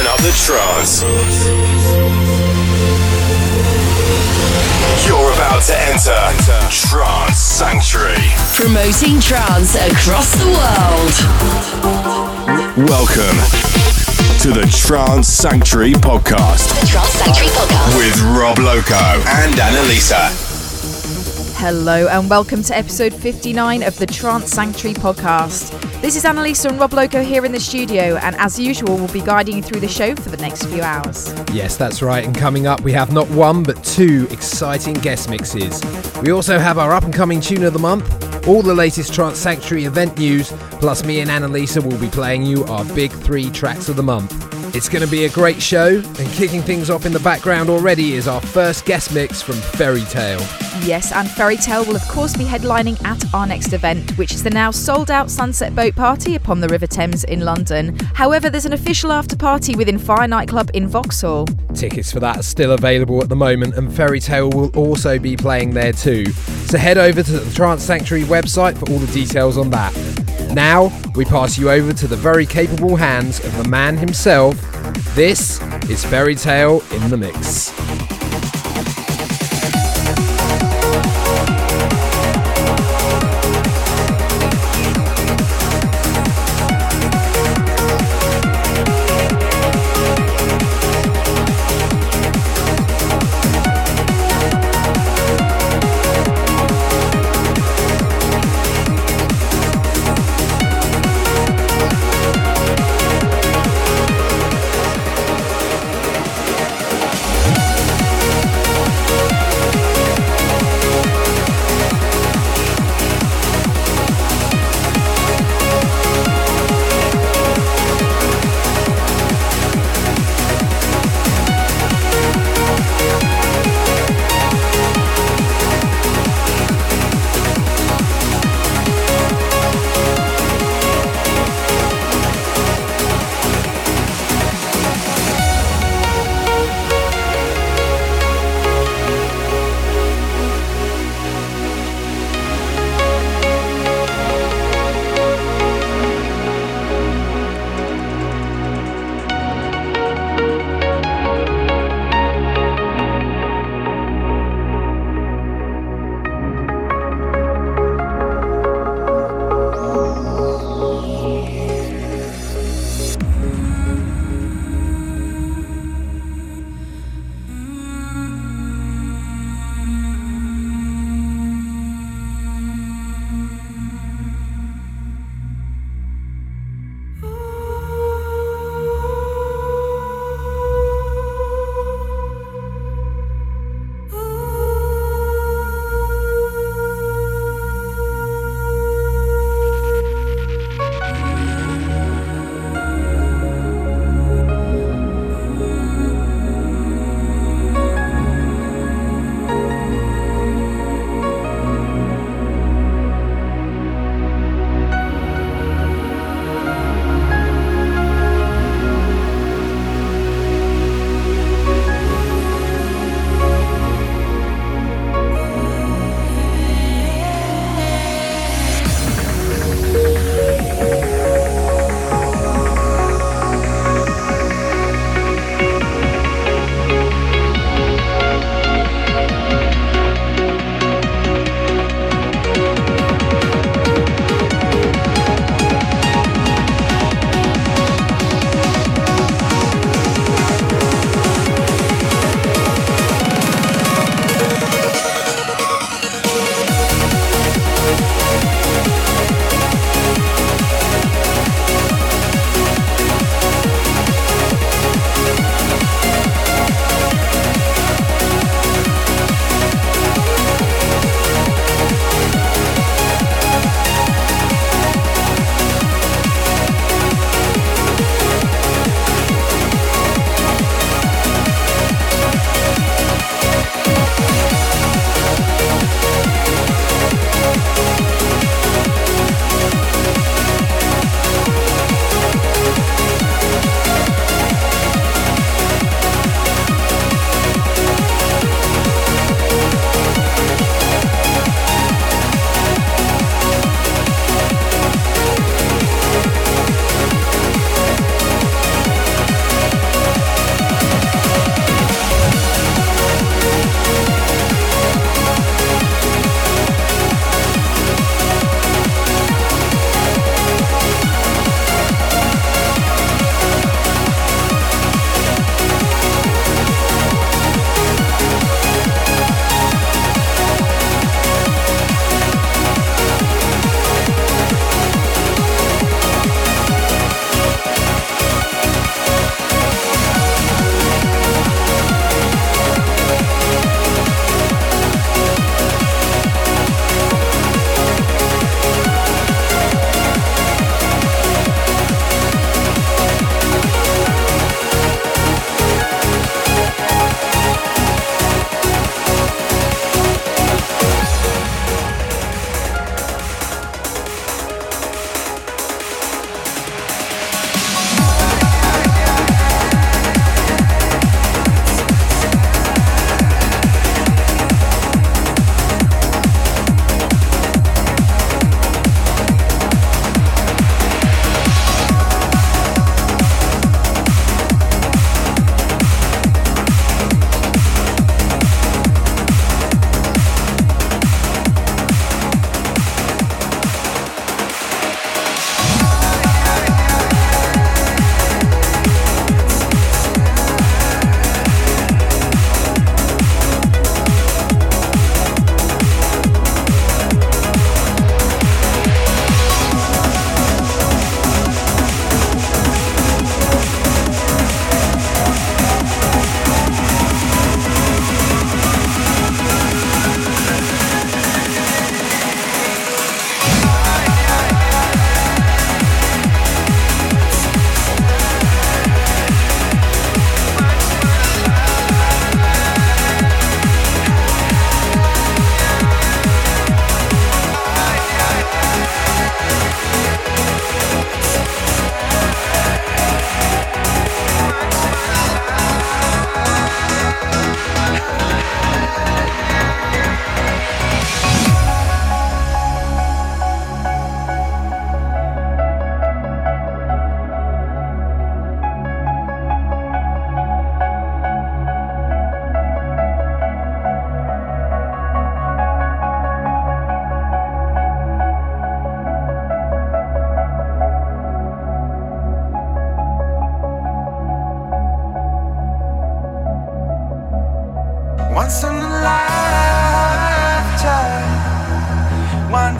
Turn up the trance. You're about to enter Trance Sanctuary. Promoting trance across the world. Welcome to the Trance Sanctuary Podcast. The Trance Sanctuary Podcast. With Rob Loco and Annalisa. Hello and welcome to episode 59 of the Trance Sanctuary Podcast. This is Annalisa and Rob Loco here in the studio, and as usual we'll be guiding you through the show for the next few hours. Yes, that's right, and coming up we have not one but two exciting guest mixes. We also have our up and coming tune of the month, all the latest Trance Sanctuary event news, plus me and Annalisa will be playing you our big three tracks of the month. It's going to be a great show, and kicking things off in the background already is our first guest mix from Fairy Tail. Yes, and Fairy Tail will of course be headlining at our next event, which is the now sold out Sunset Boat Party upon the River Thames in London. However, there's an official after party within Fire Night Club in Vauxhall. Tickets for that are still available at the moment, and Fairy Tail will also be playing there too. So head over to the Trance Sanctuary website for all the details on that. Now, we pass you over to the very capable hands of the man himself. This is Fairy Tail in the Mix.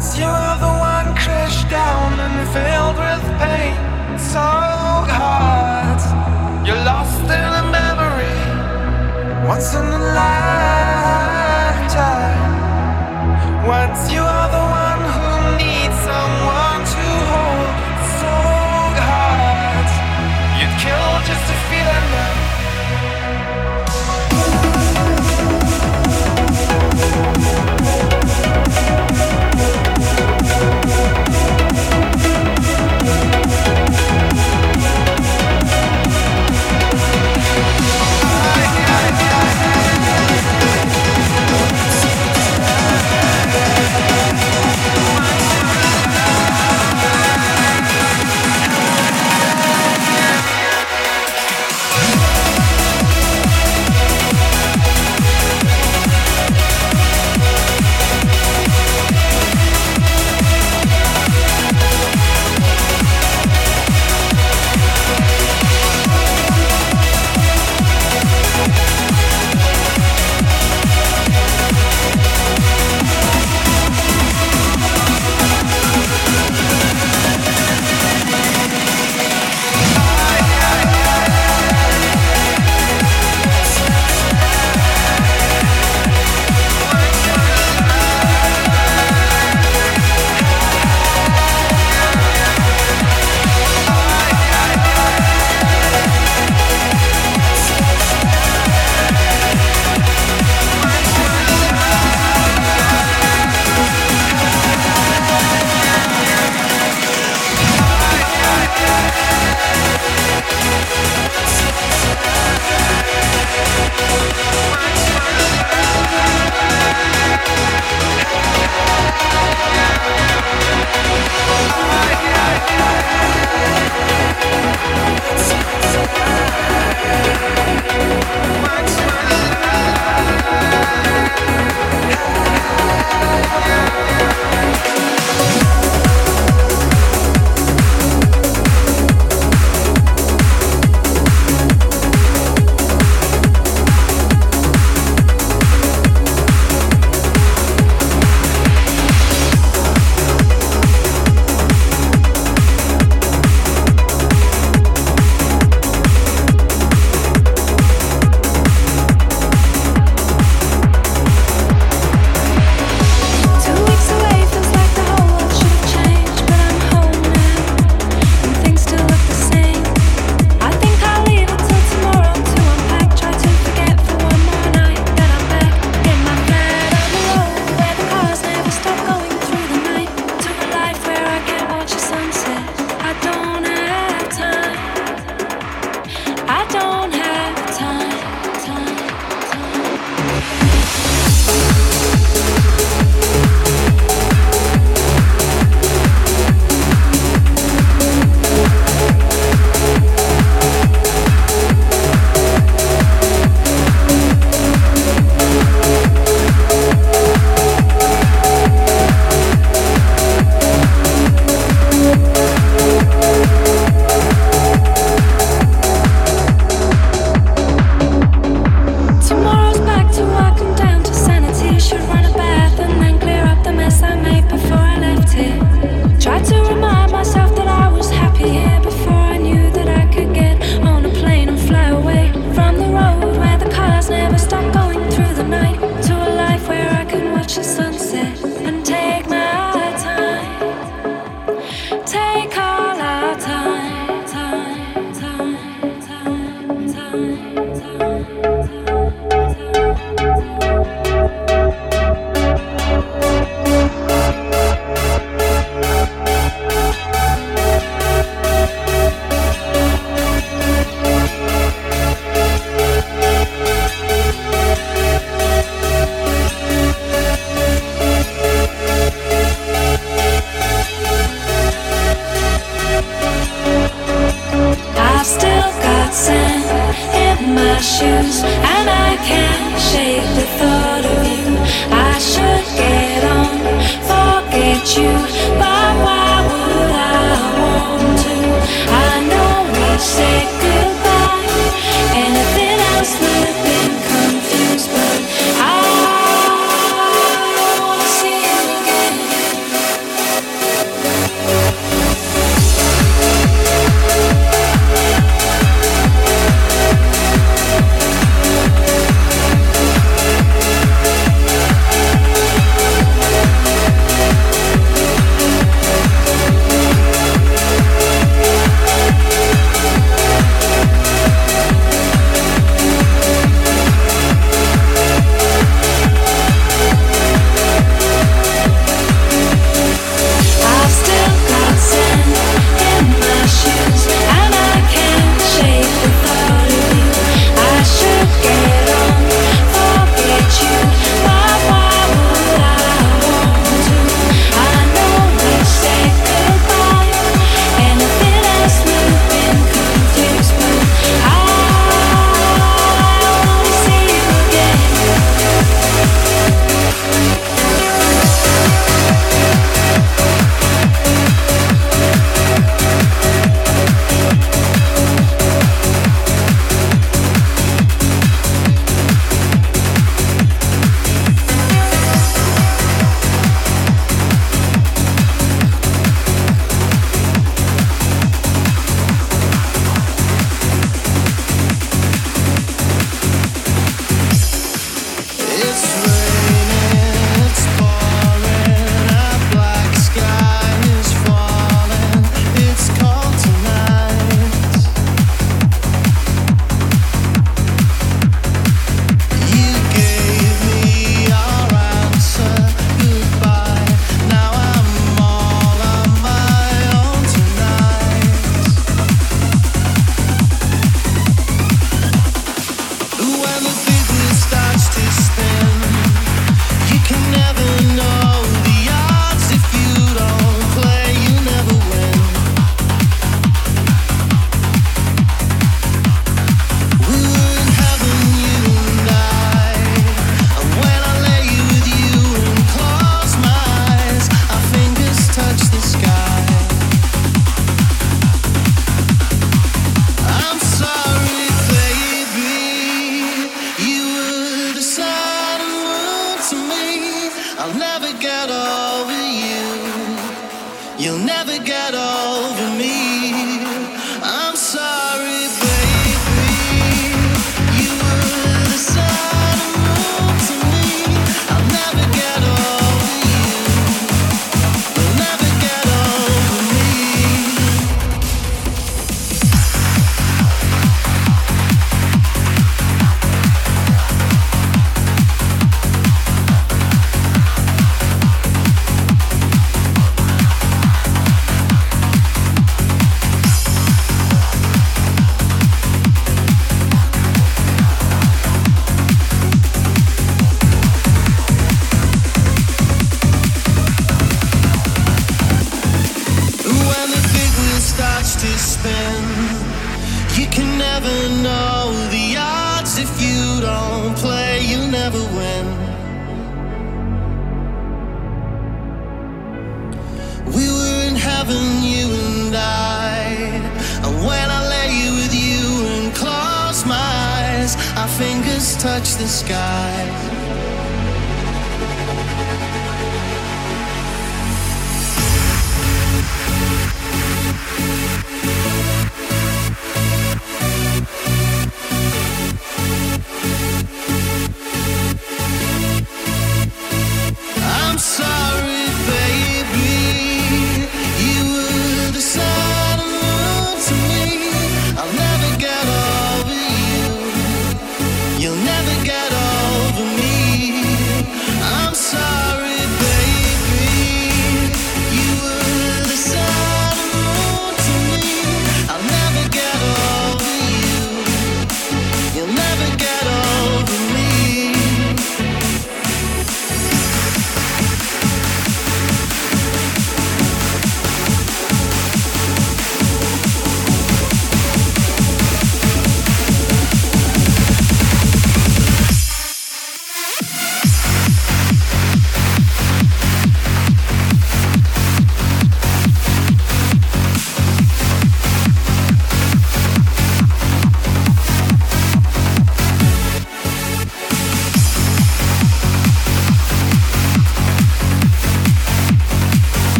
moments you are the one crushed down and filled with pain. So hard, you're lost in a memory, once in a lifetime. Once you are the one who needs someone to hold. So hard, you'd kill just to feel enough.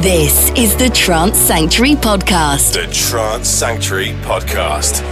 This is the Trance Sanctuary Podcast. The Trance Sanctuary Podcast.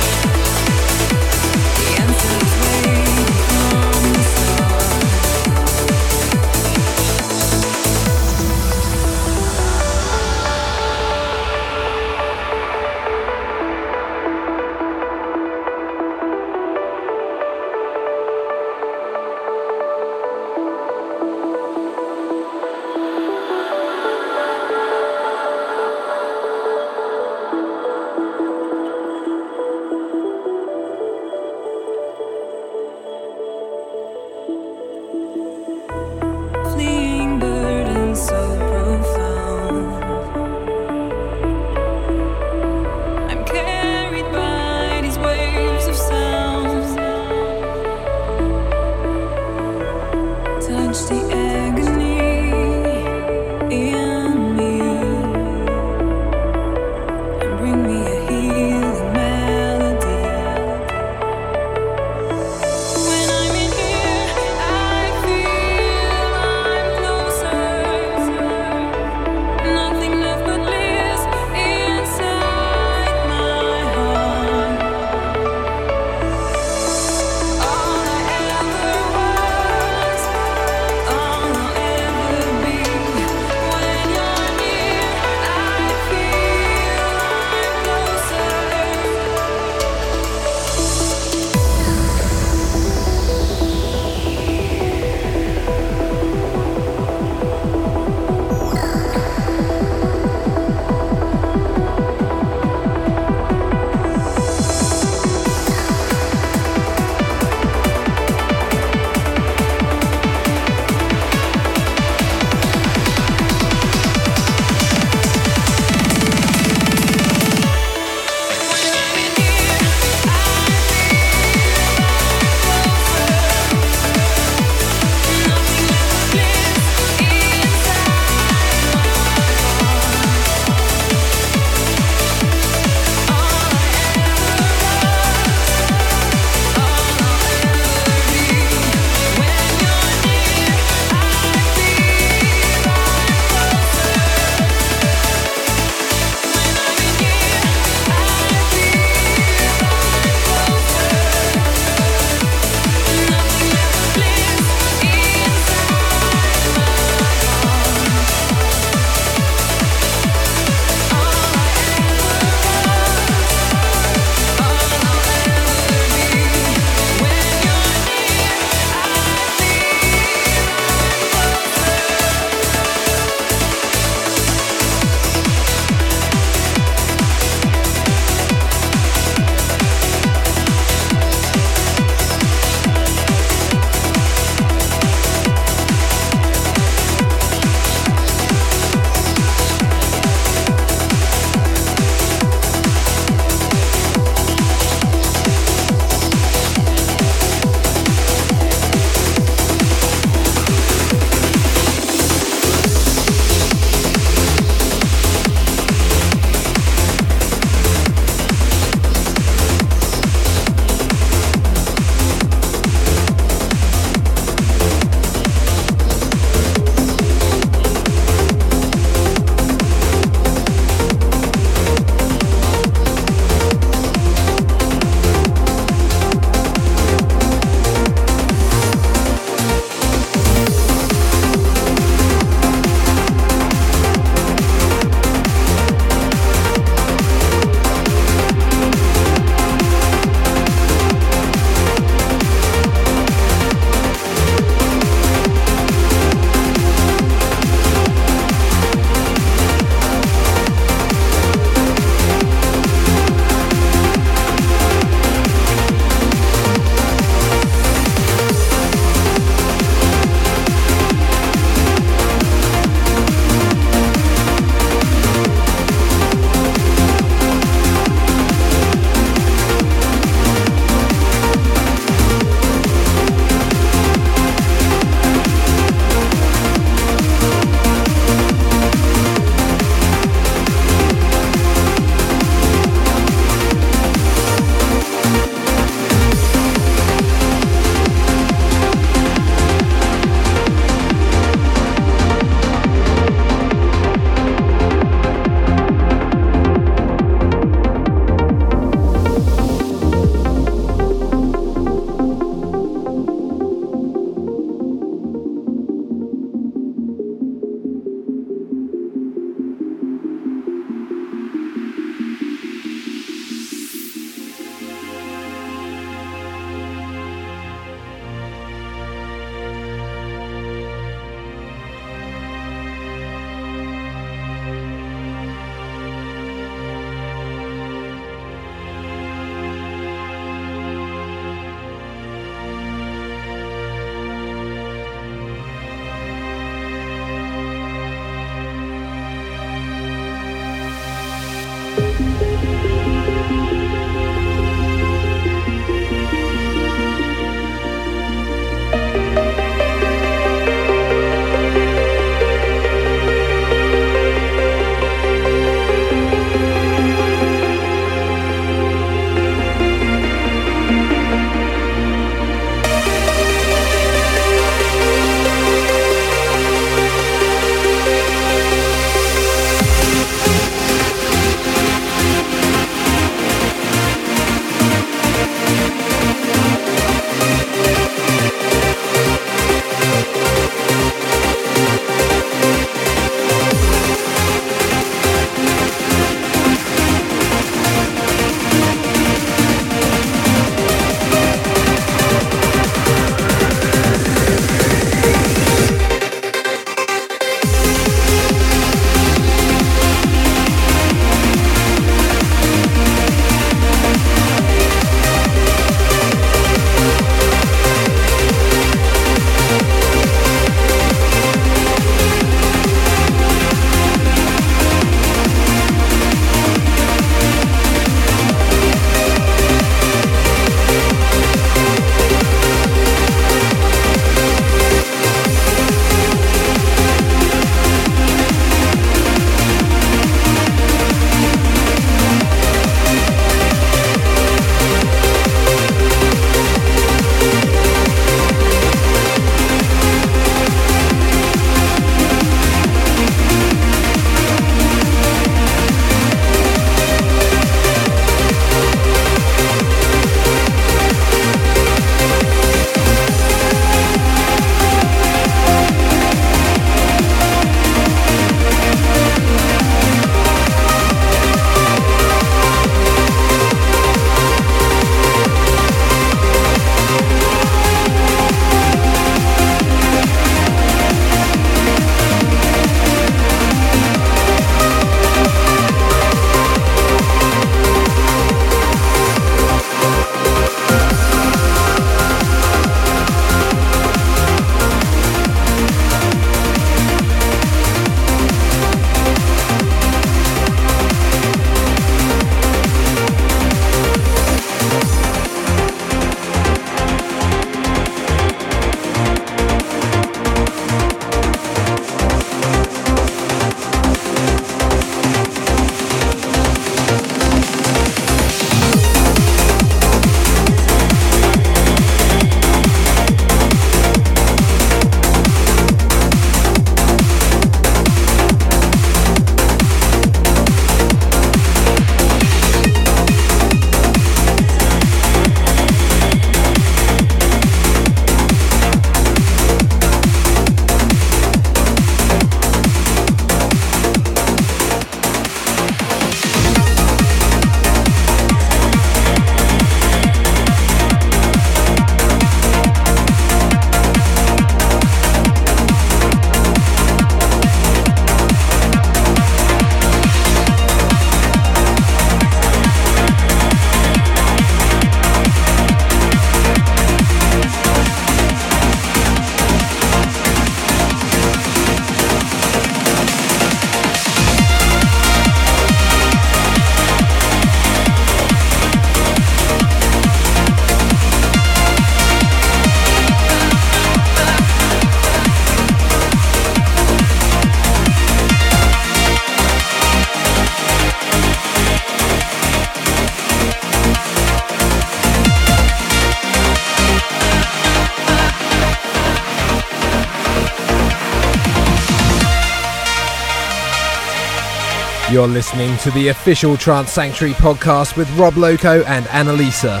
You're listening to the official Trance Sanctuary podcast with Rob Loco and Annalisa.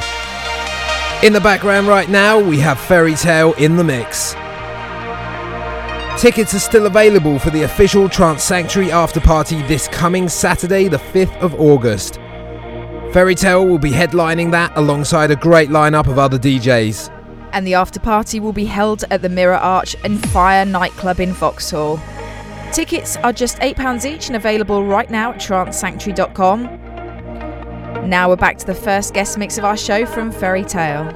In the background right now, we have Fairy Tail in the mix. Tickets are still available for the official Trance Sanctuary afterparty this coming Saturday, the 5th of August. Fairy Tail will be headlining that alongside a great lineup of other DJs. And the afterparty will be held at the Mirror Arch and Fire Night Club in Vauxhall. Tickets are just £8 each and available right now at TranceSanctuary.com. Now we're back to the first guest mix of our show from Fairy Tail.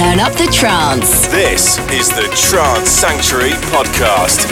Turn up the trance. This is the Trance Sanctuary podcast.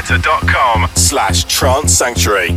twitter.com/TranceSanctuary.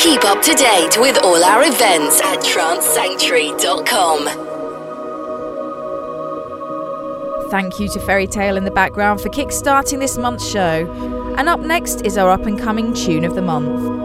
Keep up to date with all our events at TranceSanctuary.com. Thank you to Fairy Tail in the background for kickstarting this month's show. And up next is our up-and-coming tune of the month.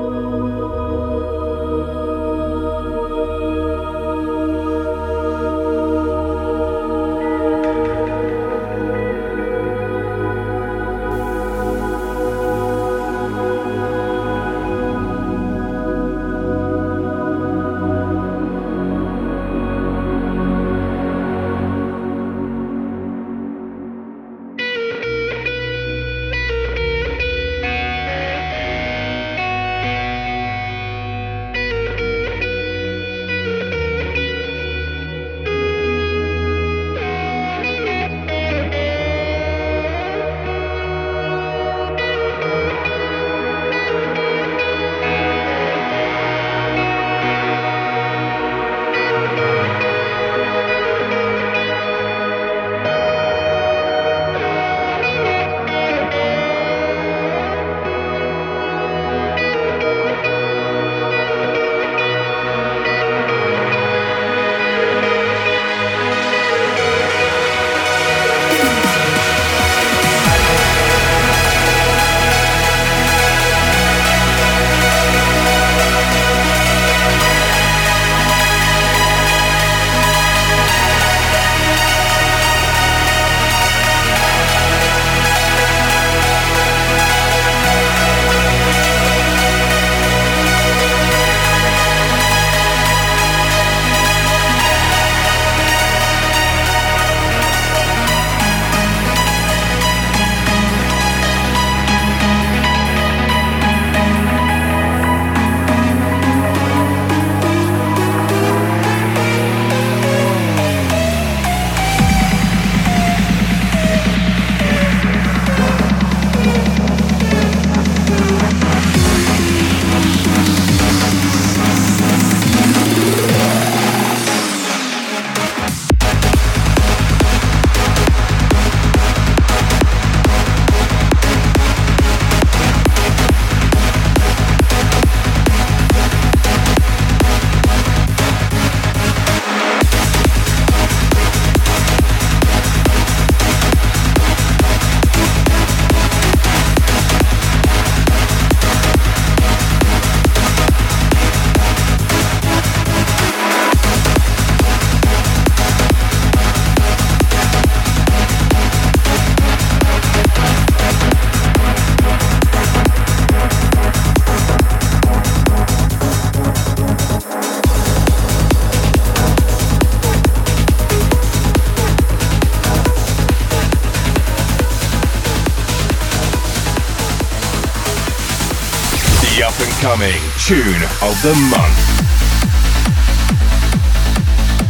Tune of the month.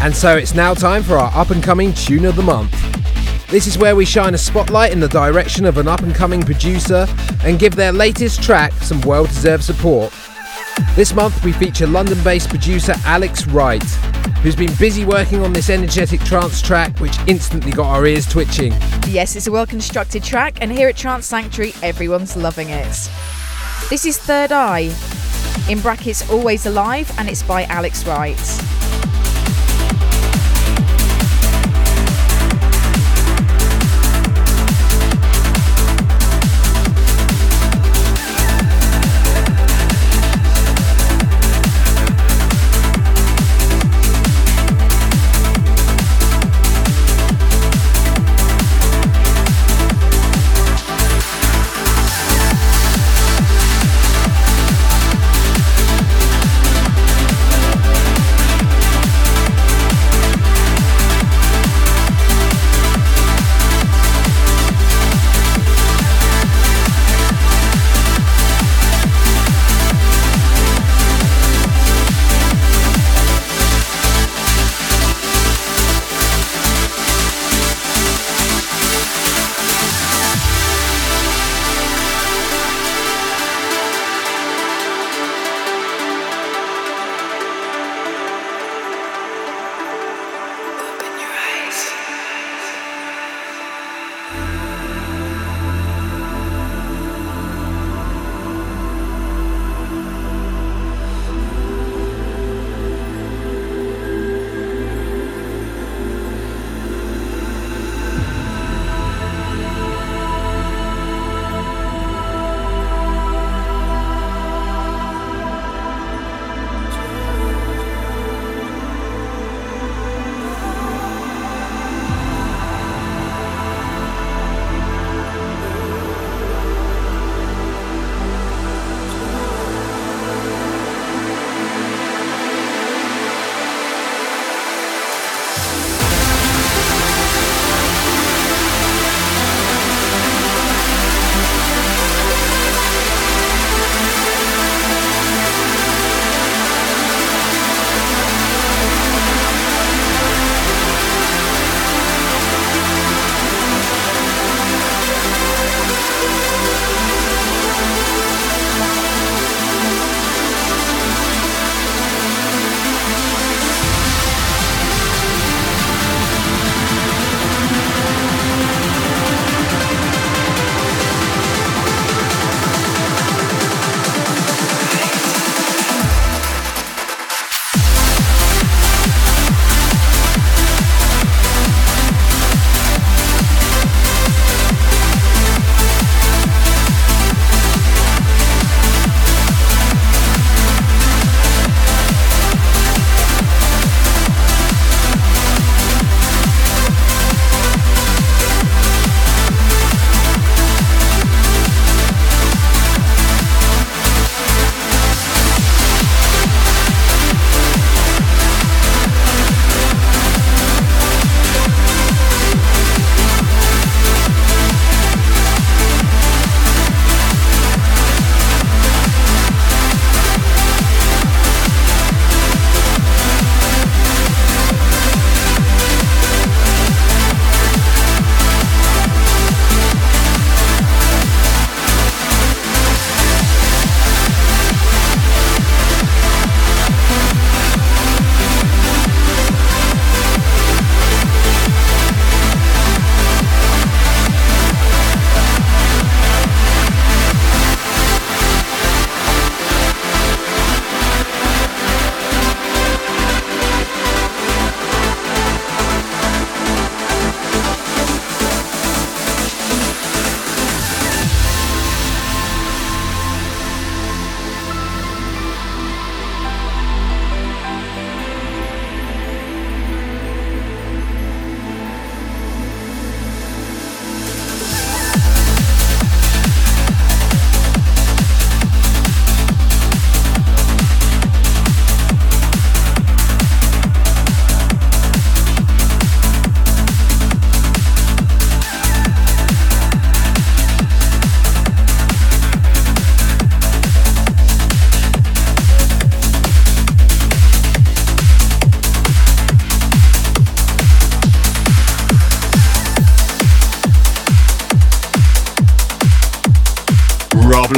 And so it's now time for our up-and-coming tune of the month. This is where we shine a spotlight in the direction of an up-and-coming producer and give their latest track some well-deserved support. This month we feature London-based producer Alex Wright, who's been busy working on this energetic trance track which instantly got our ears twitching. Yes, it's a well-constructed track, and here at Trance Sanctuary everyone's loving it. This is Third Eye, in brackets Always Alive, and it's by Alex Wright.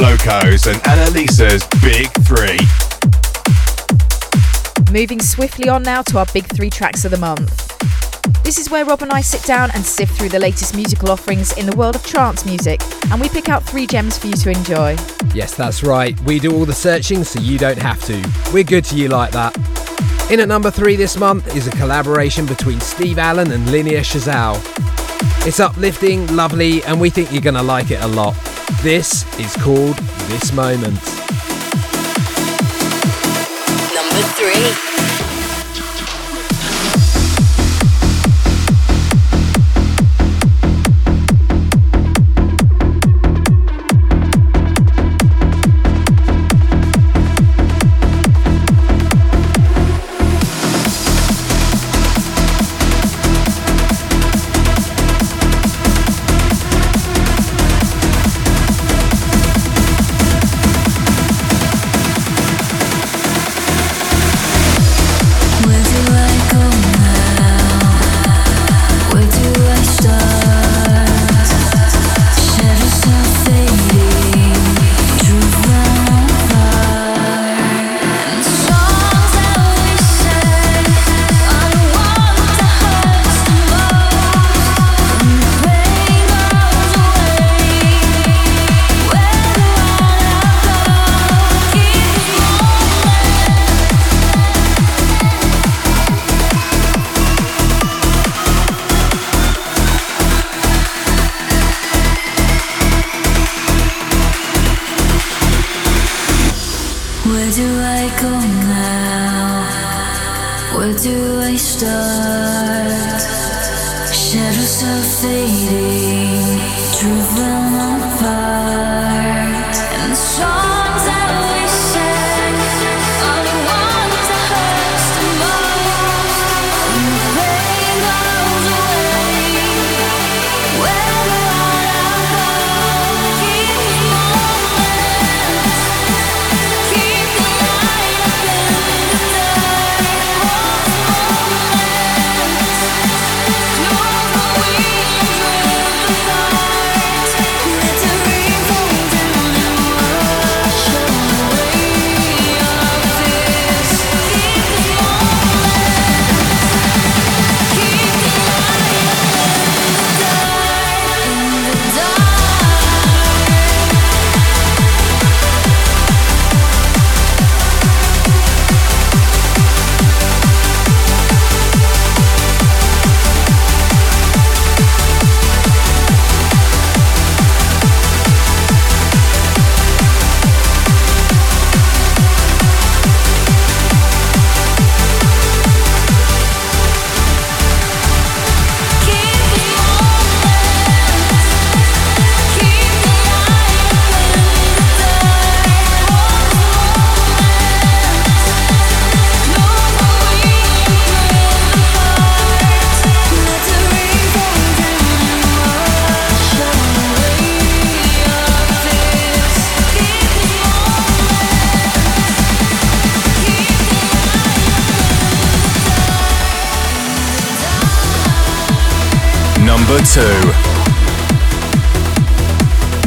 Rob Loco's and Annalisa's Big Three. Moving swiftly on now to our Big Three tracks of the month. This is where Rob and I sit down and sift through the latest musical offerings in the world of trance music, and we pick out three gems for you to enjoy. Yes, that's right. We do all the searching so you don't have to. We're good to you like that. In at number 3 this month is a collaboration between Steve Allen and Linnea Shazelle. It's uplifting, lovely, and we think you're going to like it a lot. This is called This Moment. Number 3.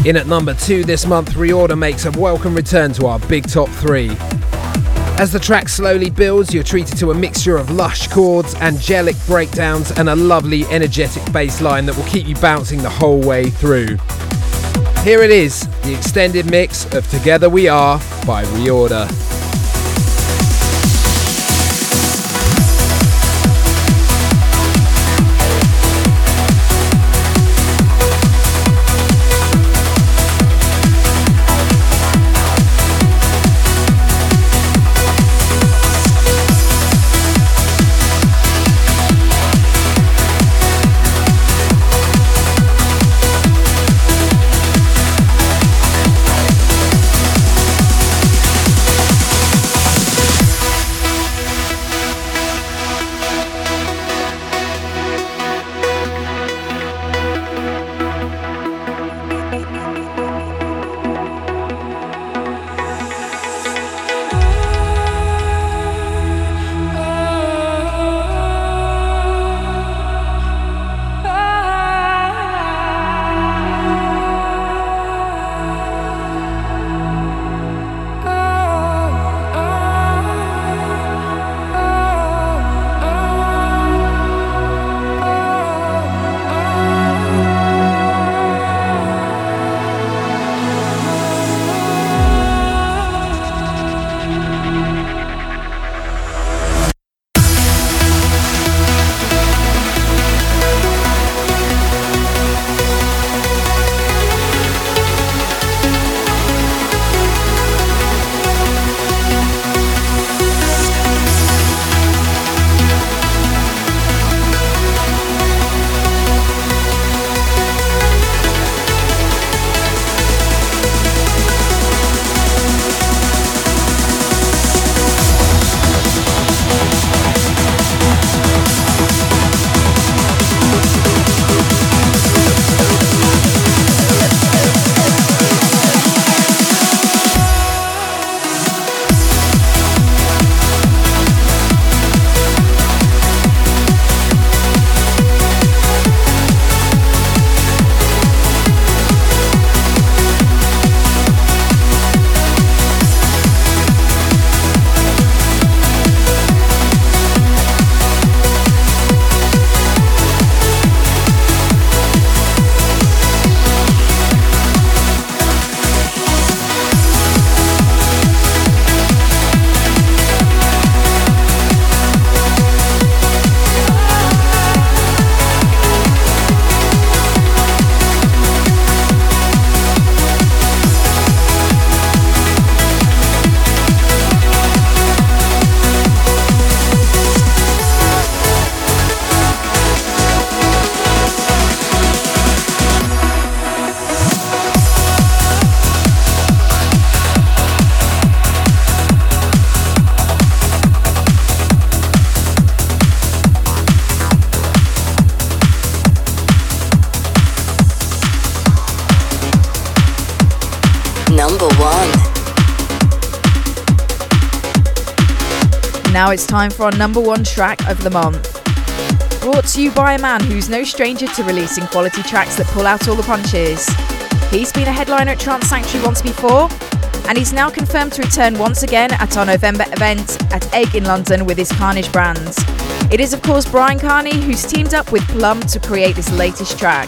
In at number 2 this month, Reorder makes a welcome return to our big top 3. As the track slowly builds, you're treated to a mixture of lush chords, angelic breakdowns, and a lovely energetic bass line that will keep you bouncing the whole way through. Here it is, the extended mix of Together We Are by Reorder. 1. Now it's time for our number 1 track of the month. Brought to you by a man who's no stranger to releasing quality tracks that pull out all the punches. He's been a headliner at Trance Sanctuary once before, and he's now confirmed to return once again at our November event at Egg in London with his Carnage brands. It is, of course, Brian Carney who's teamed up with Plum to create this latest track.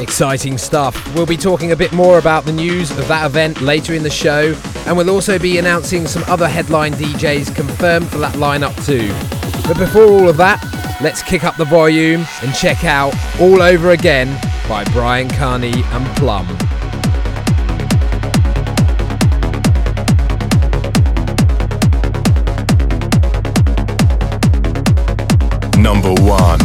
Exciting stuff. We'll be talking a bit more about the news of that event later in the show, and we'll also be announcing some other headline DJs confirmed for that lineup too. But before all of that, let's kick up the volume and check out All Over Again by Brian Carney and Plum. Number 1.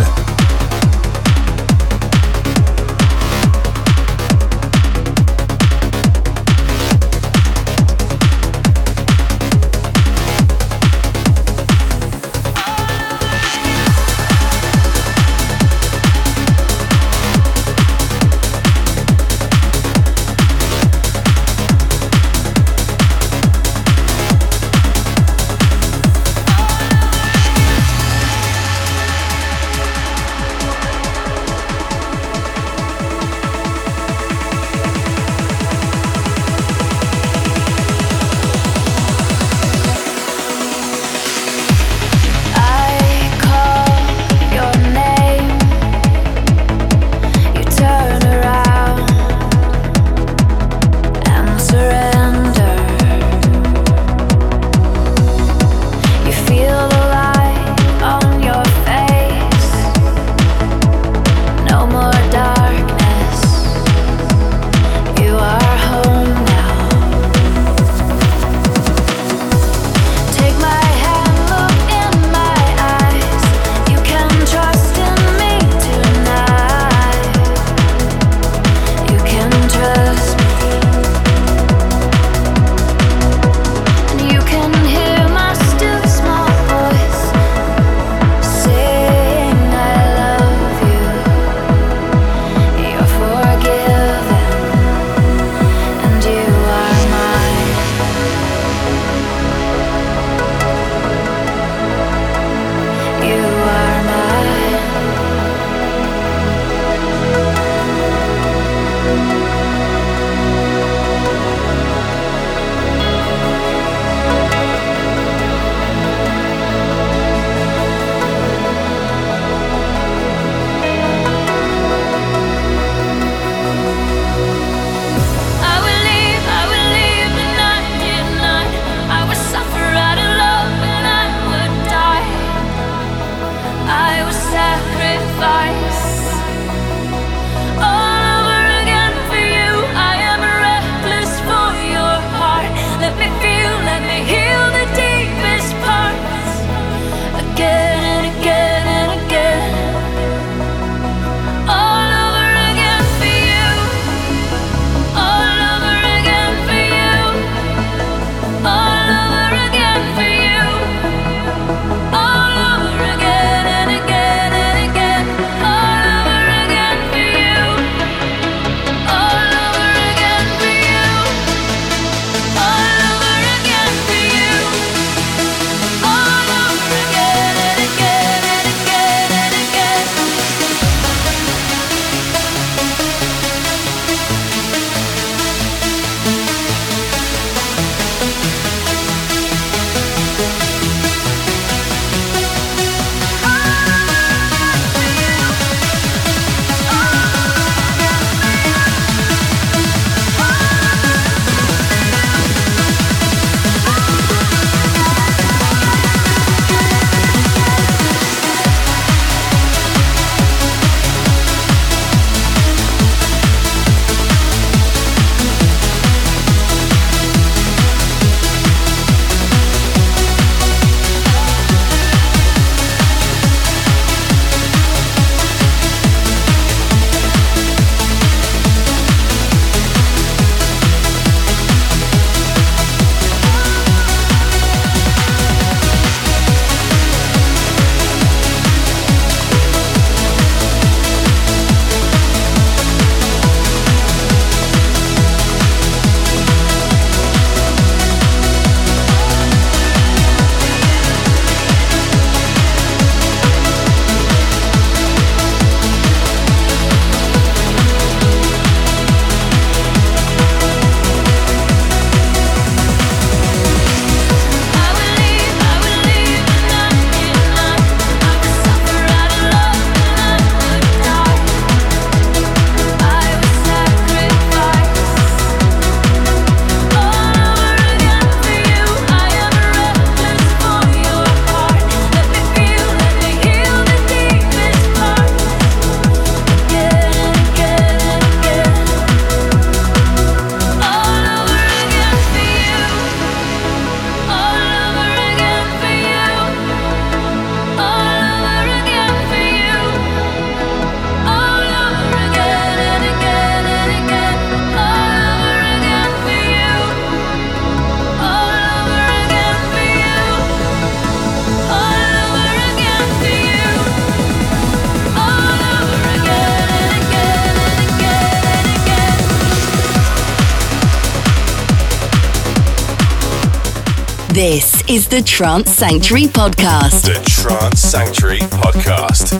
This is the Trance Sanctuary Podcast. The Trance Sanctuary Podcast.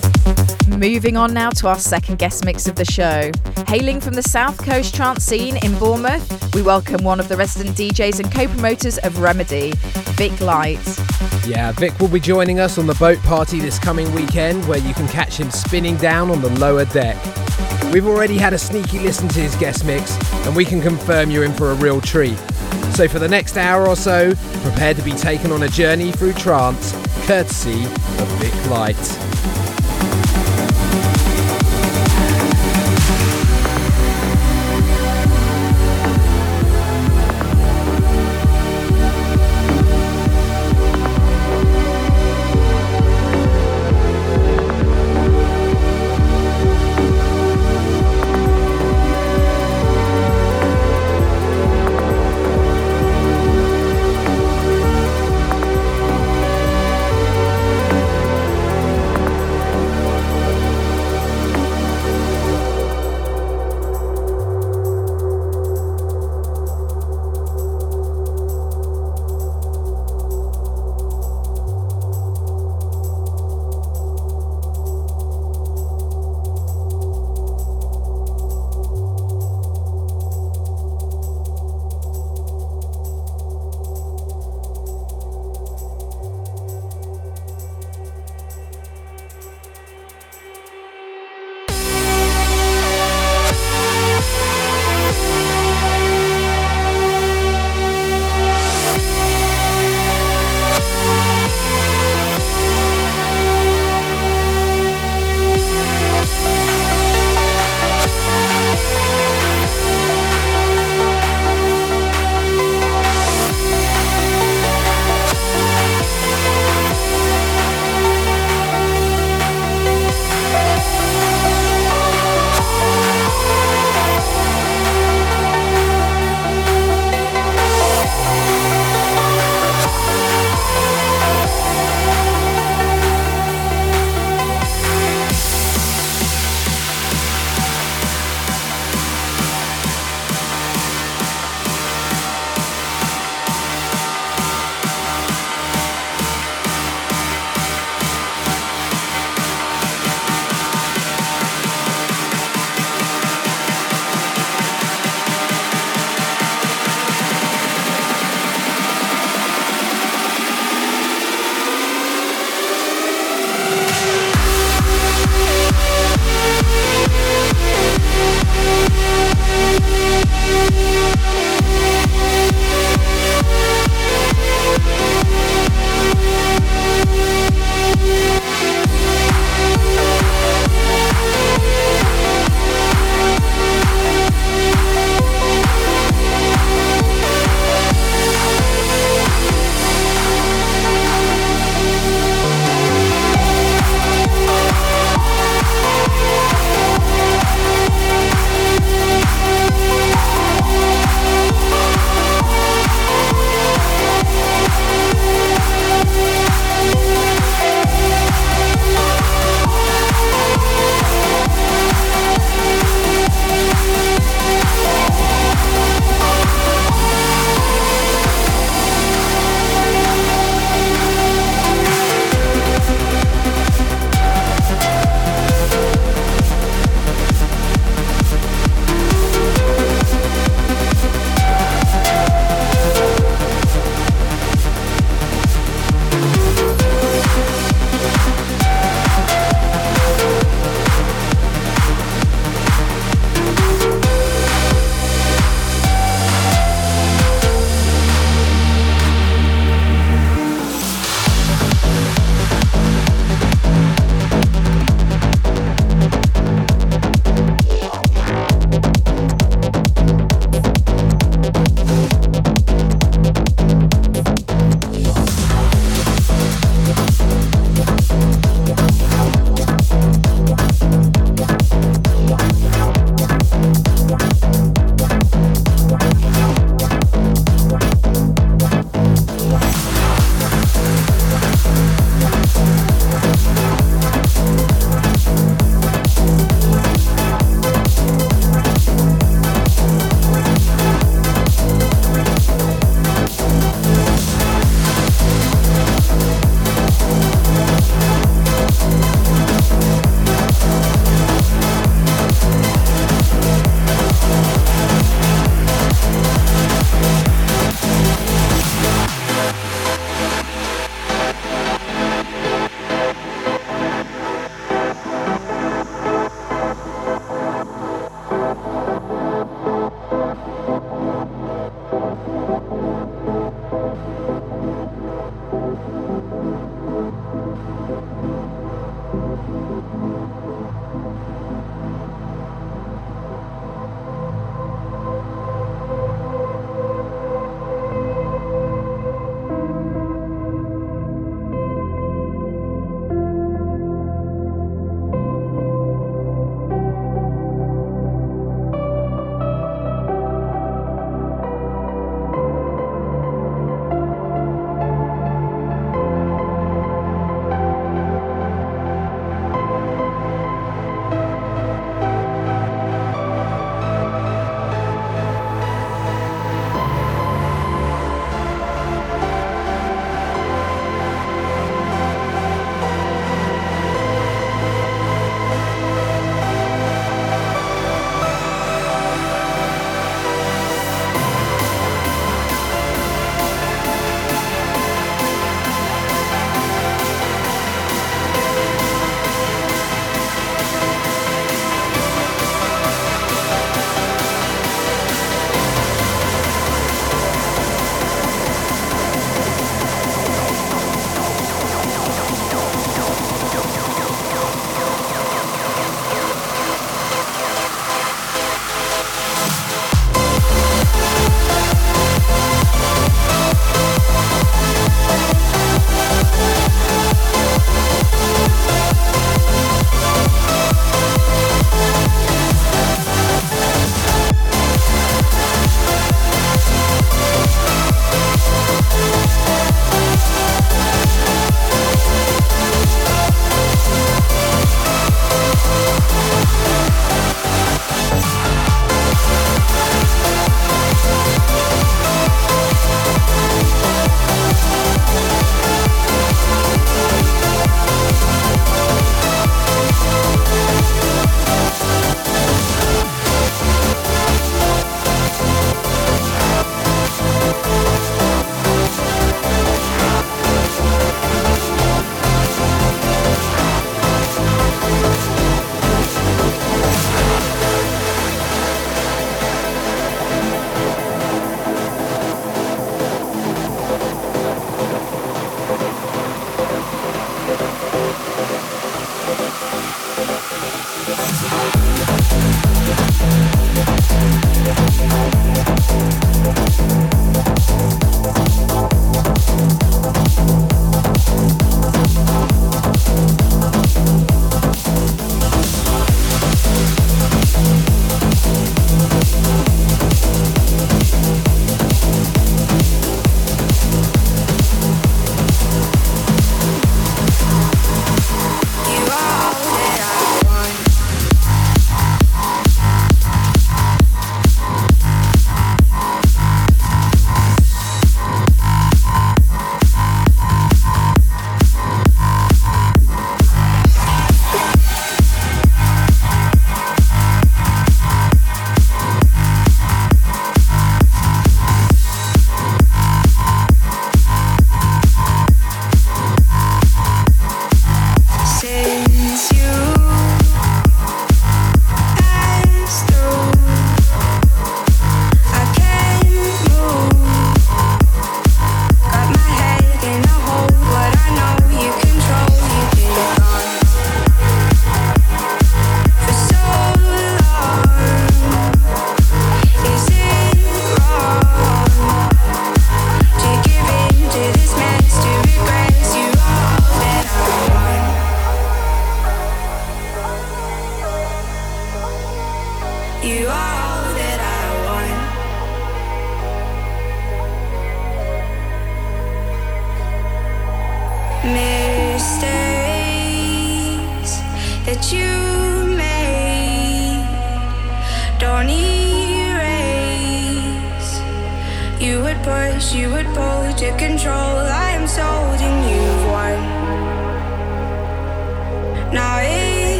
Moving on now to our second guest mix of the show. Hailing from the South Coast trance scene in Bournemouth, we welcome one of the resident DJs and co-promoters of Remedy, Vic Light. Yeah, Vic will be joining us on the boat party this coming weekend, where you can catch him spinning down on the lower deck. We've already had a sneaky listen to his guest mix, and we can confirm you're in for a real treat. So for the next hour or so, prepare to be taken on a journey through trance, courtesy of Vic Light.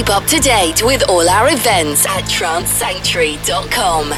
Keep up to date with all our events at TranceSanctuary.com.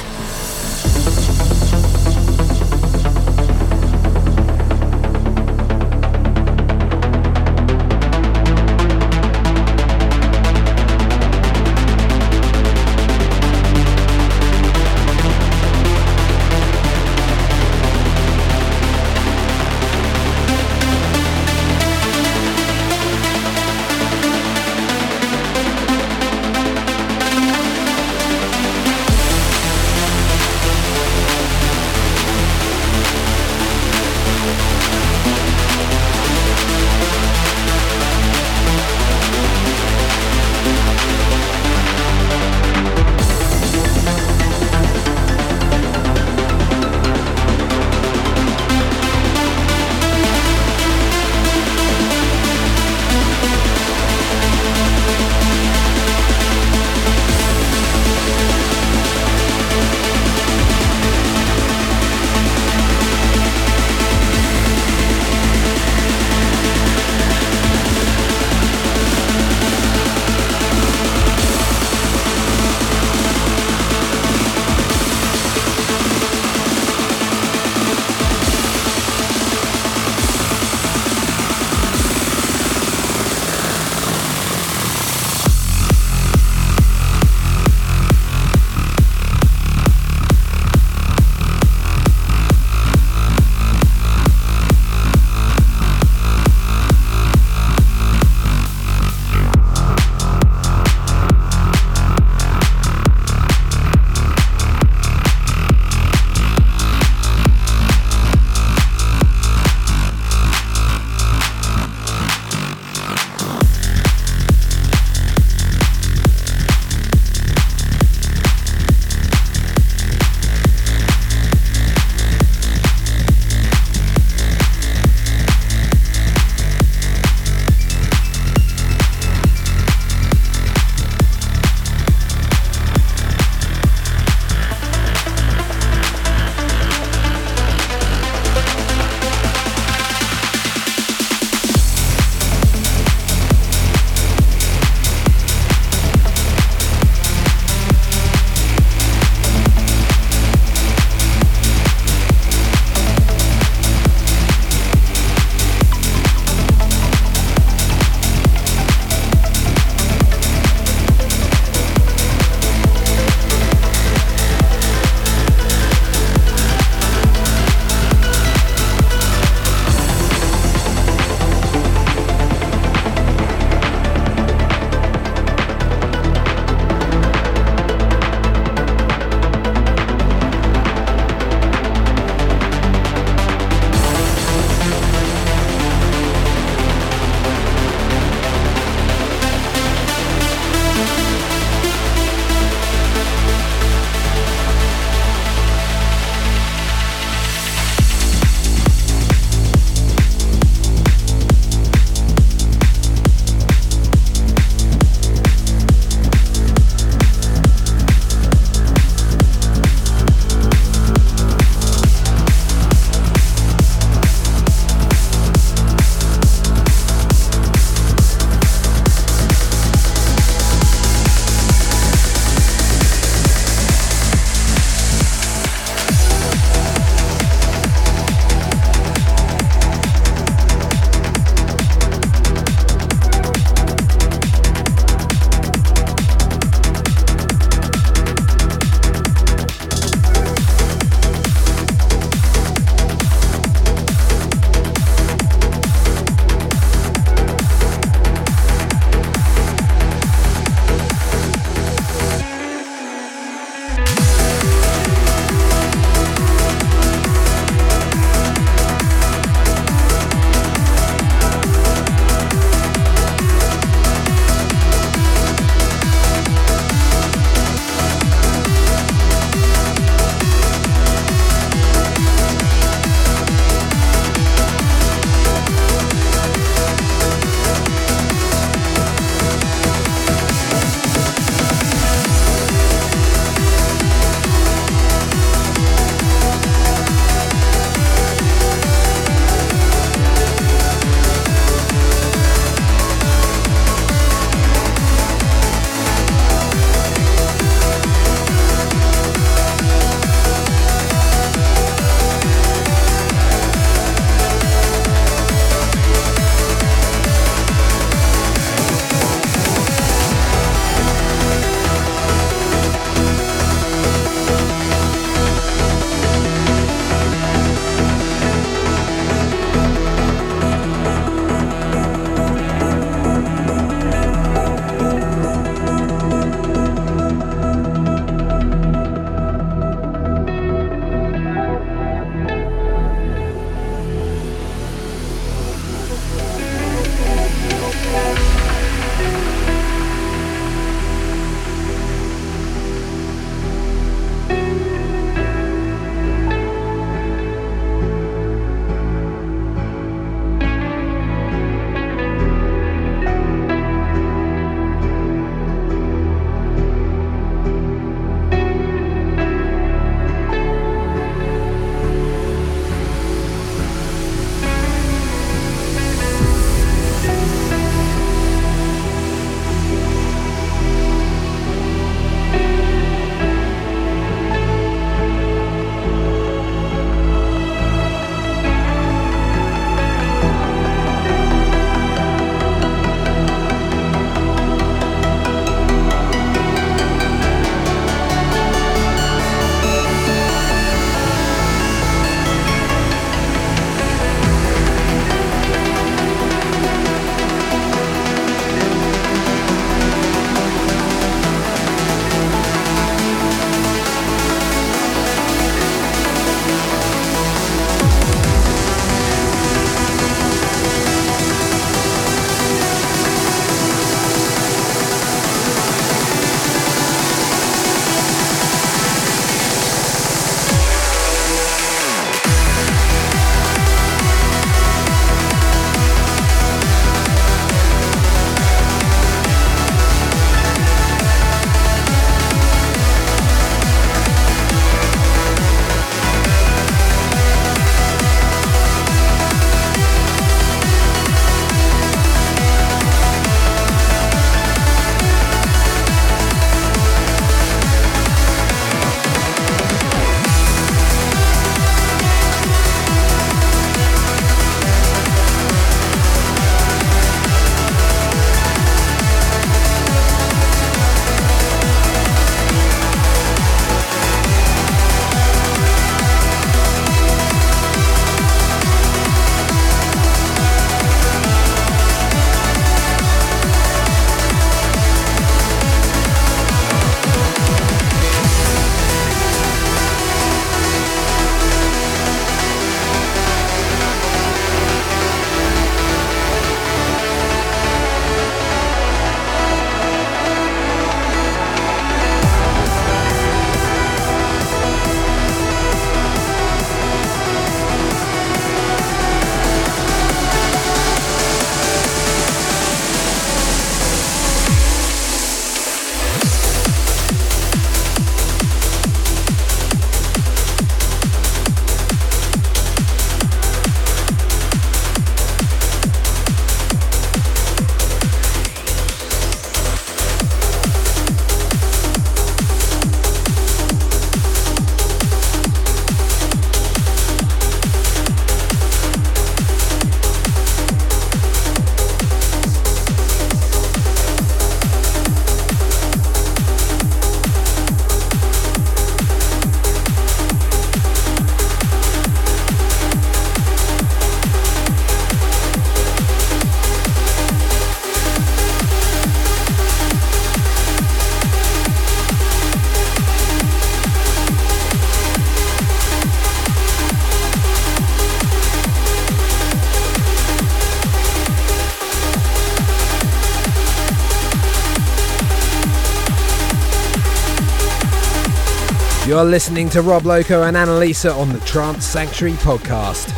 You're listening to Rob Loco and Annalisa on the Trance Sanctuary podcast.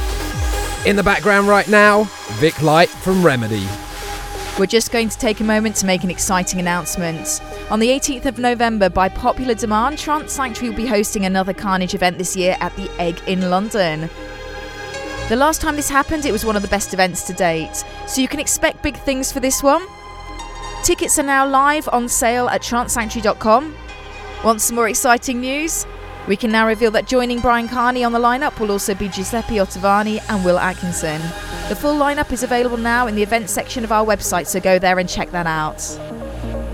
In the background right now, Vic Light from Remedy. We're just going to take a moment to make an exciting announcement. On the 18th of November, by popular demand, Trance Sanctuary will be hosting another Carnage event this year at the Egg in London. The last time this happened, it was one of the best events to date, so you can expect big things for this one. Tickets are now live on sale at TranceSanctuary.com. Want some more exciting news? We can now reveal that joining Brian Carney on the lineup will also be Giuseppe Ottaviani and Will Atkinson. The full lineup is available now in the events section of our website, so go there and check that out.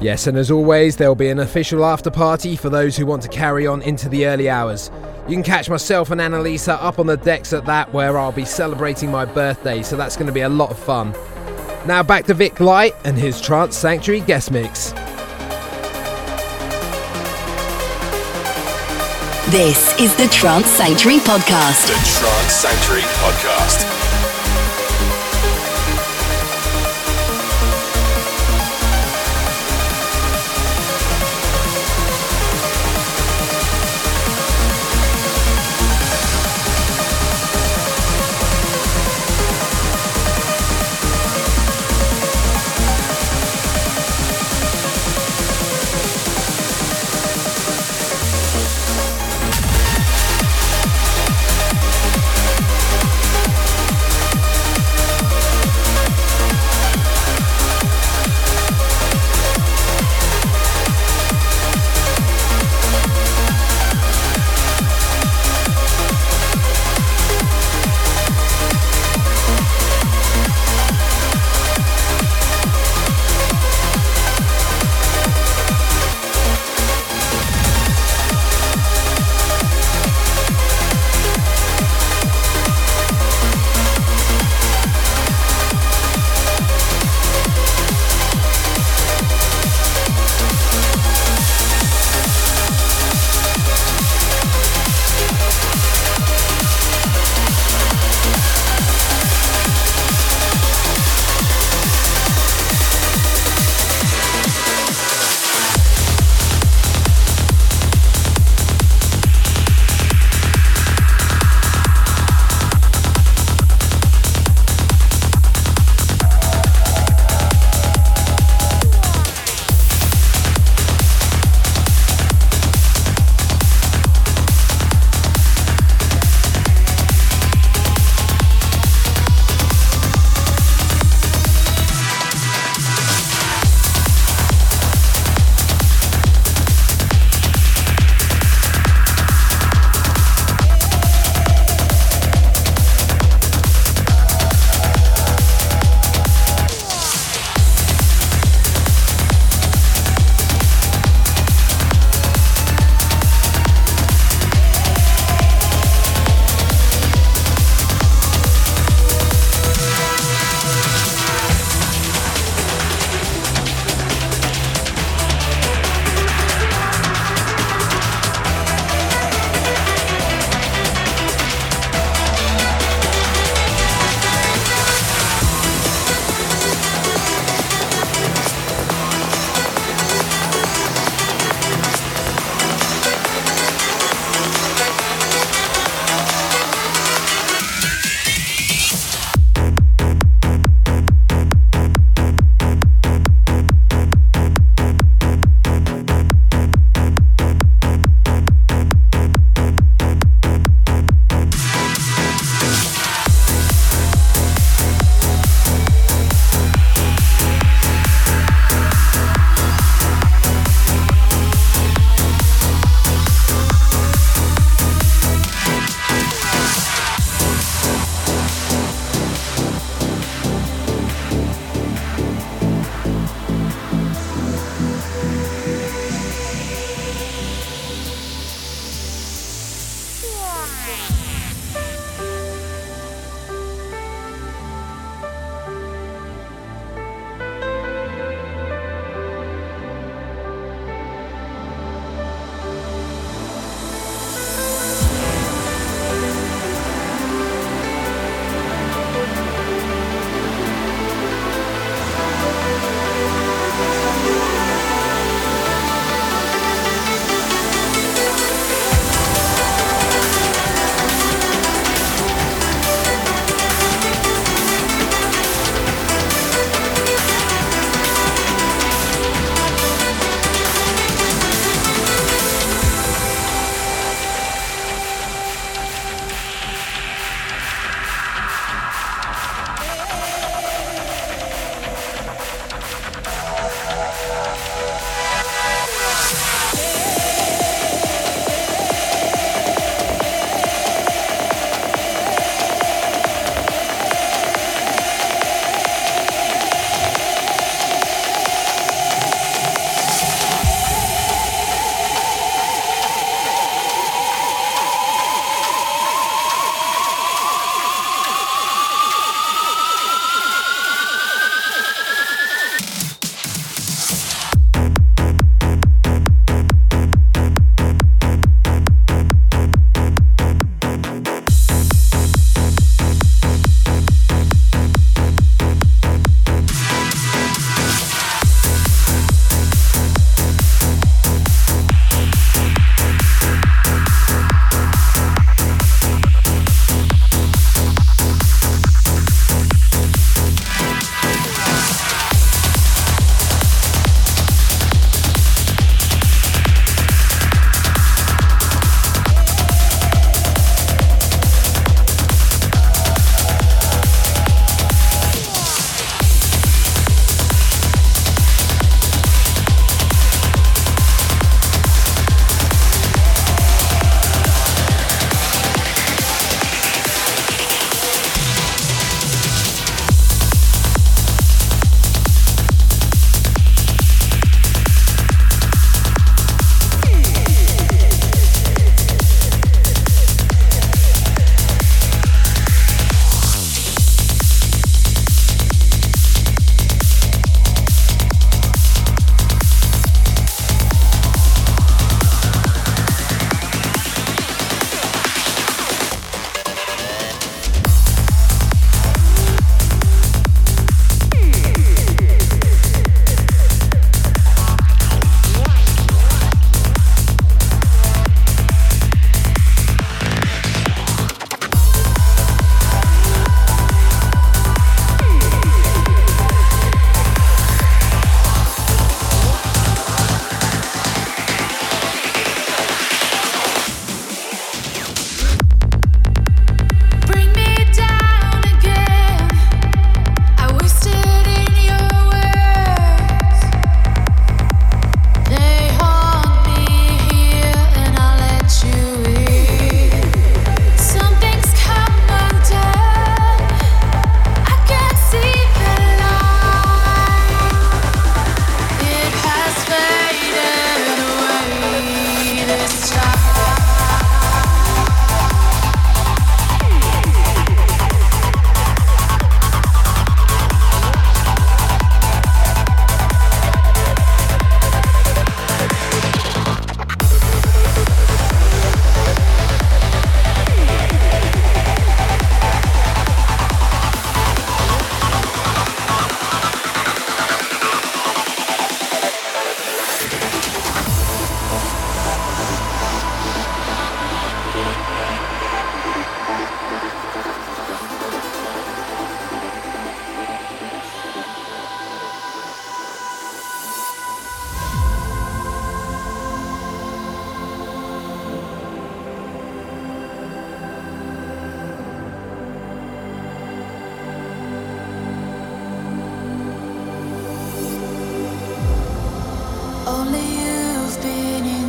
Yes, and as always, there'll be an official after party for those who want to carry on into the early hours. You can catch myself and Annalisa up on the decks at that, where I'll be celebrating my birthday, so that's going to be a lot of fun. Now back to Vic Light and his Trance Sanctuary guest mix. This is the Trance Sanctuary podcast. The Trance Sanctuary podcast.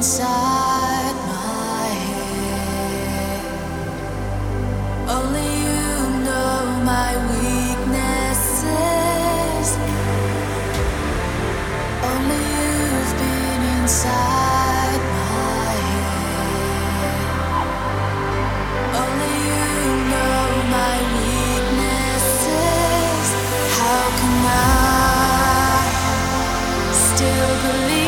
inside my head. Only you know my weaknesses. Only you've been inside my head. Only you know my weaknesses. How can I still believe?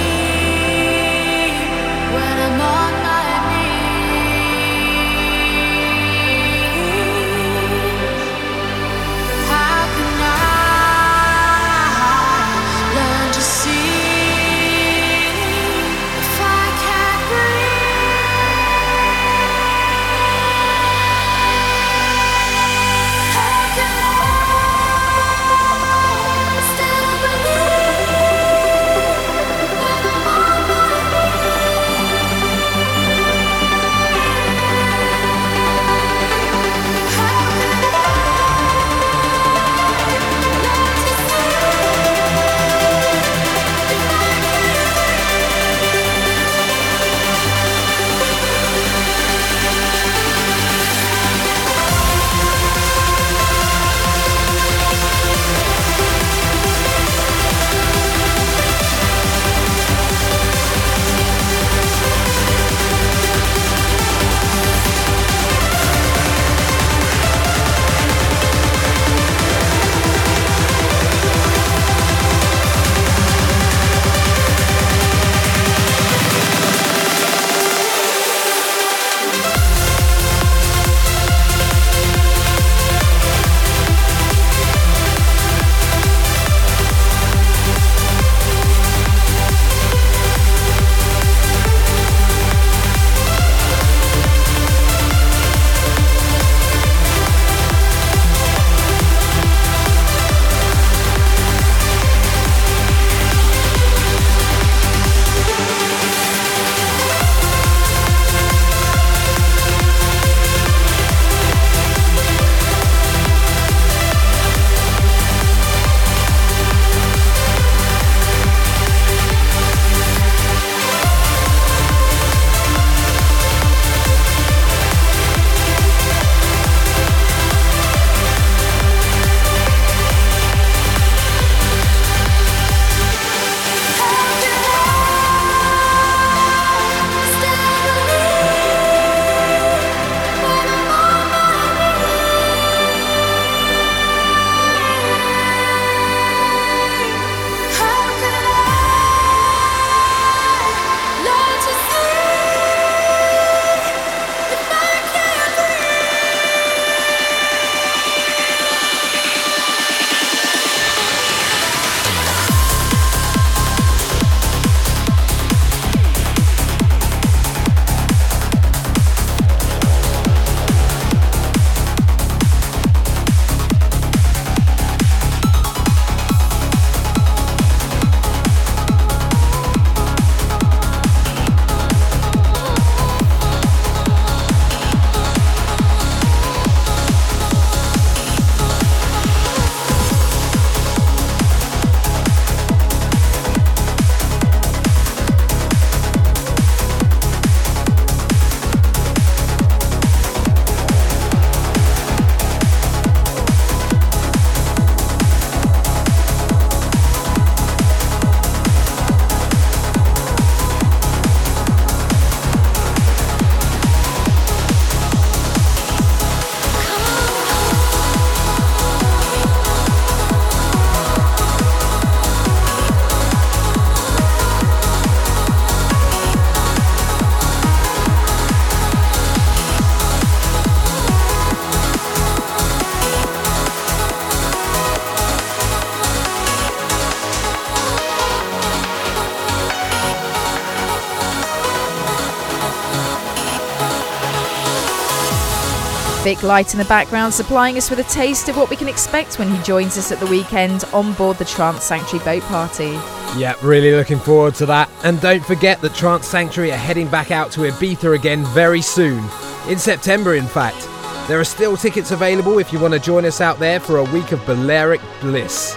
Vic Light in the background, supplying us with a taste of what we can expect when he joins us at the weekend on board the Trance Sanctuary boat party. Yeah, really looking forward to that. And don't forget that Trance Sanctuary are heading back out to Ibiza again very soon. In September, in fact. There are still tickets available if you want to join us out there for a week of Balearic bliss.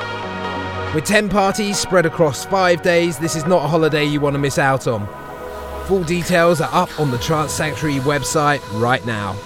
With 10 parties spread across 5 days, this is not a holiday you want to miss out on. Full details are up on the Trance Sanctuary website right now.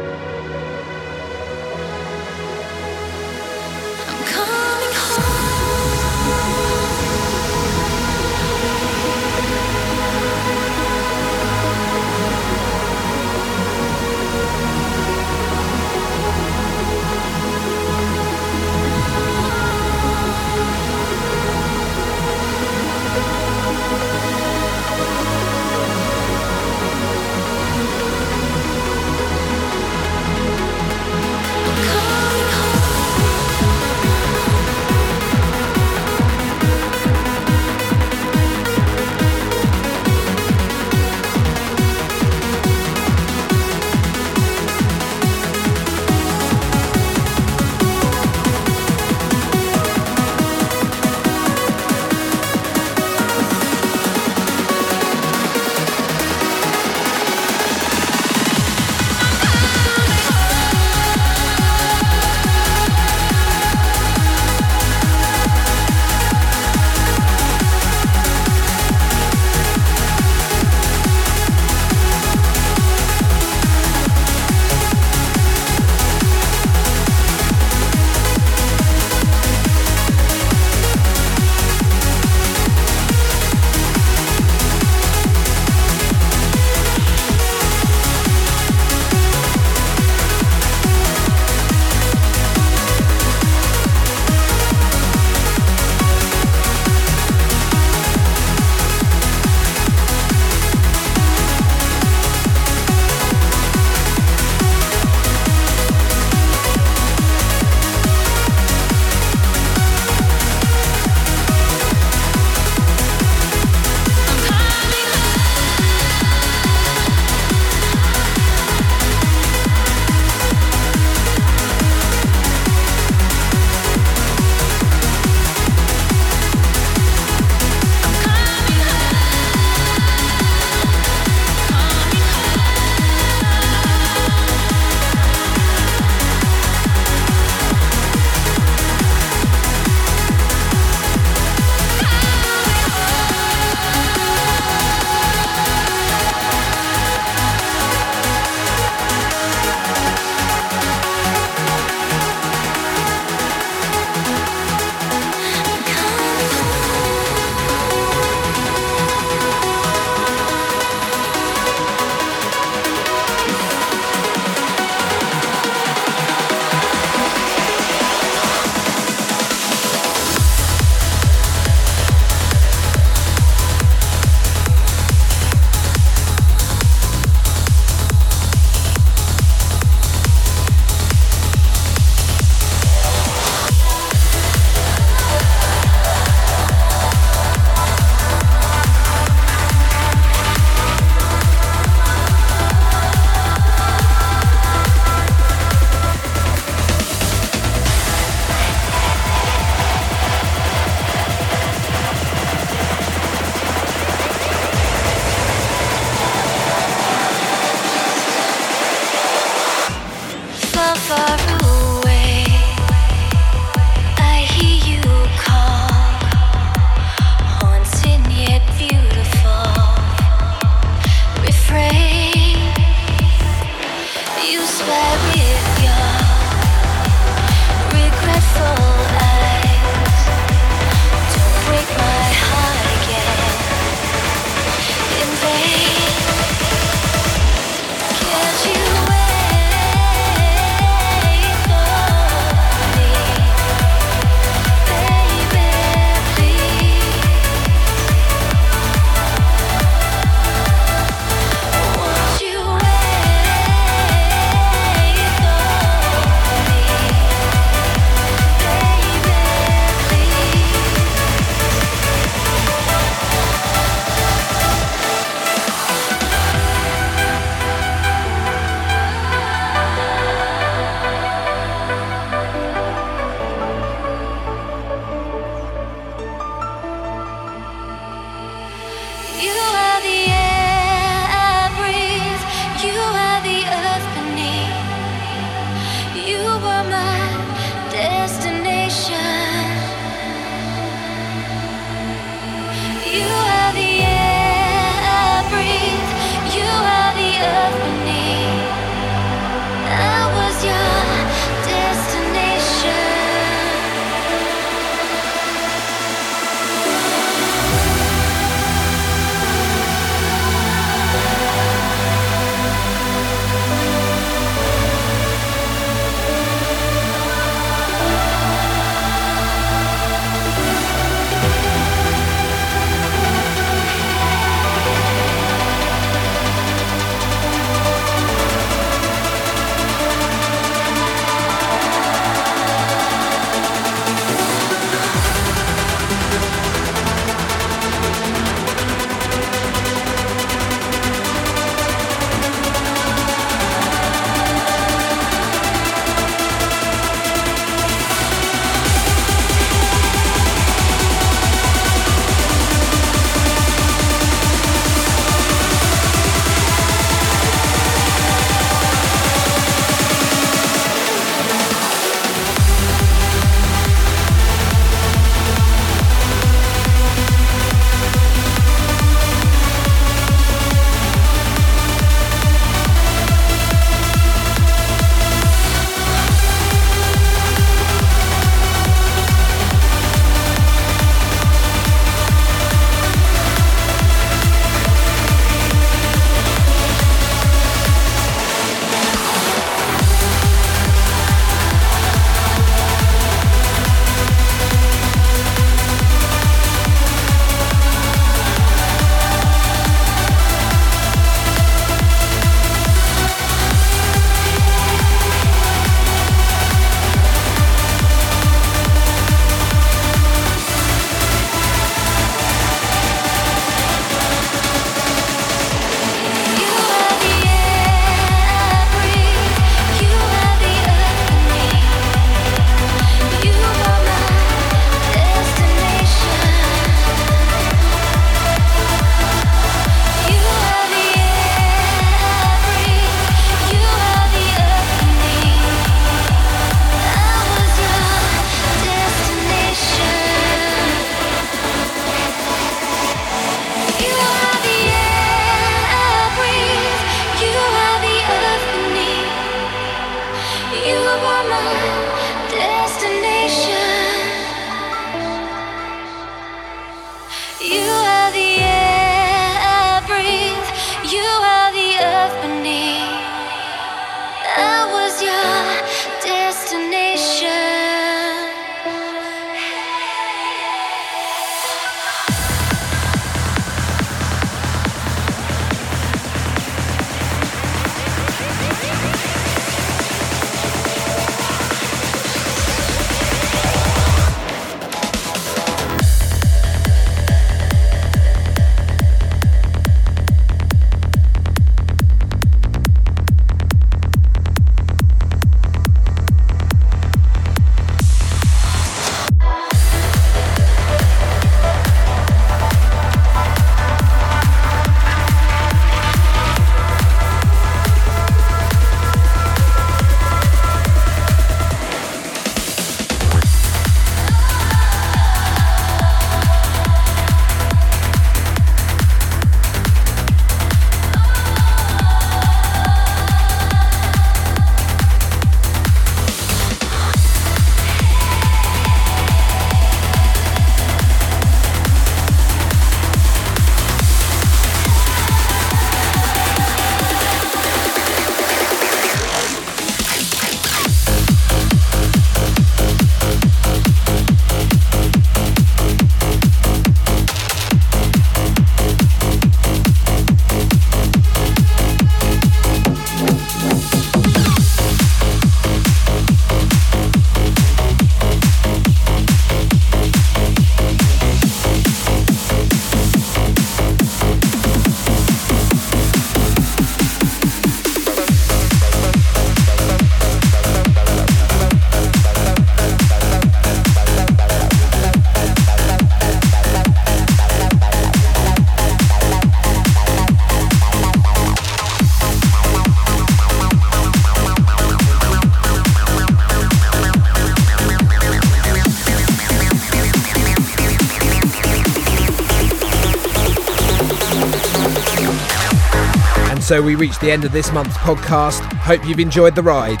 so we reach the end of this month's podcast. Hope you've enjoyed the ride.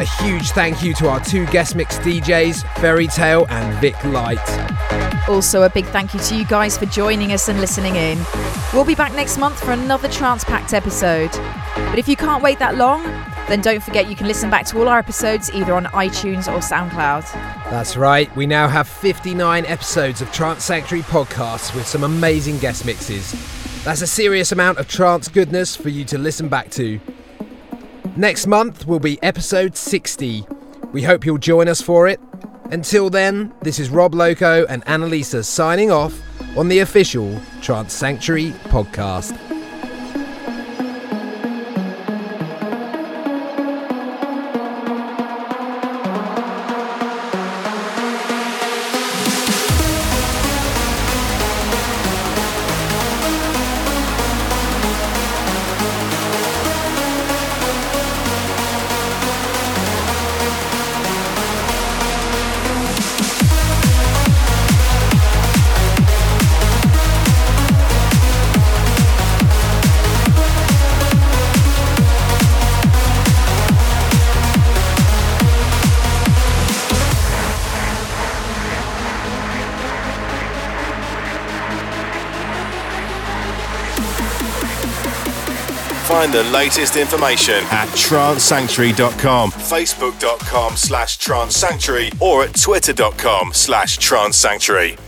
A huge thank you to our two guest mix DJs, Fairy Tail and Vic Light. Also a big thank you to you guys for joining us and listening in. We'll be back next month for another trance-packed episode. But if you can't wait that long, then don't forget you can listen back to all our episodes either on iTunes or SoundCloud. That's right, we now have 59 episodes of Trance Sanctuary podcasts with some amazing guest mixes. That's a serious amount of trance goodness for you to listen back to. Next month will be episode 60. We hope you'll join us for it. Until then, this is Rob Loco and Annalisa signing off on the official Trance Sanctuary podcast. Find the latest information at TranceSanctuary.com, Facebook.com/TranceSanctuary or at Twitter.com/TranceSanctuary.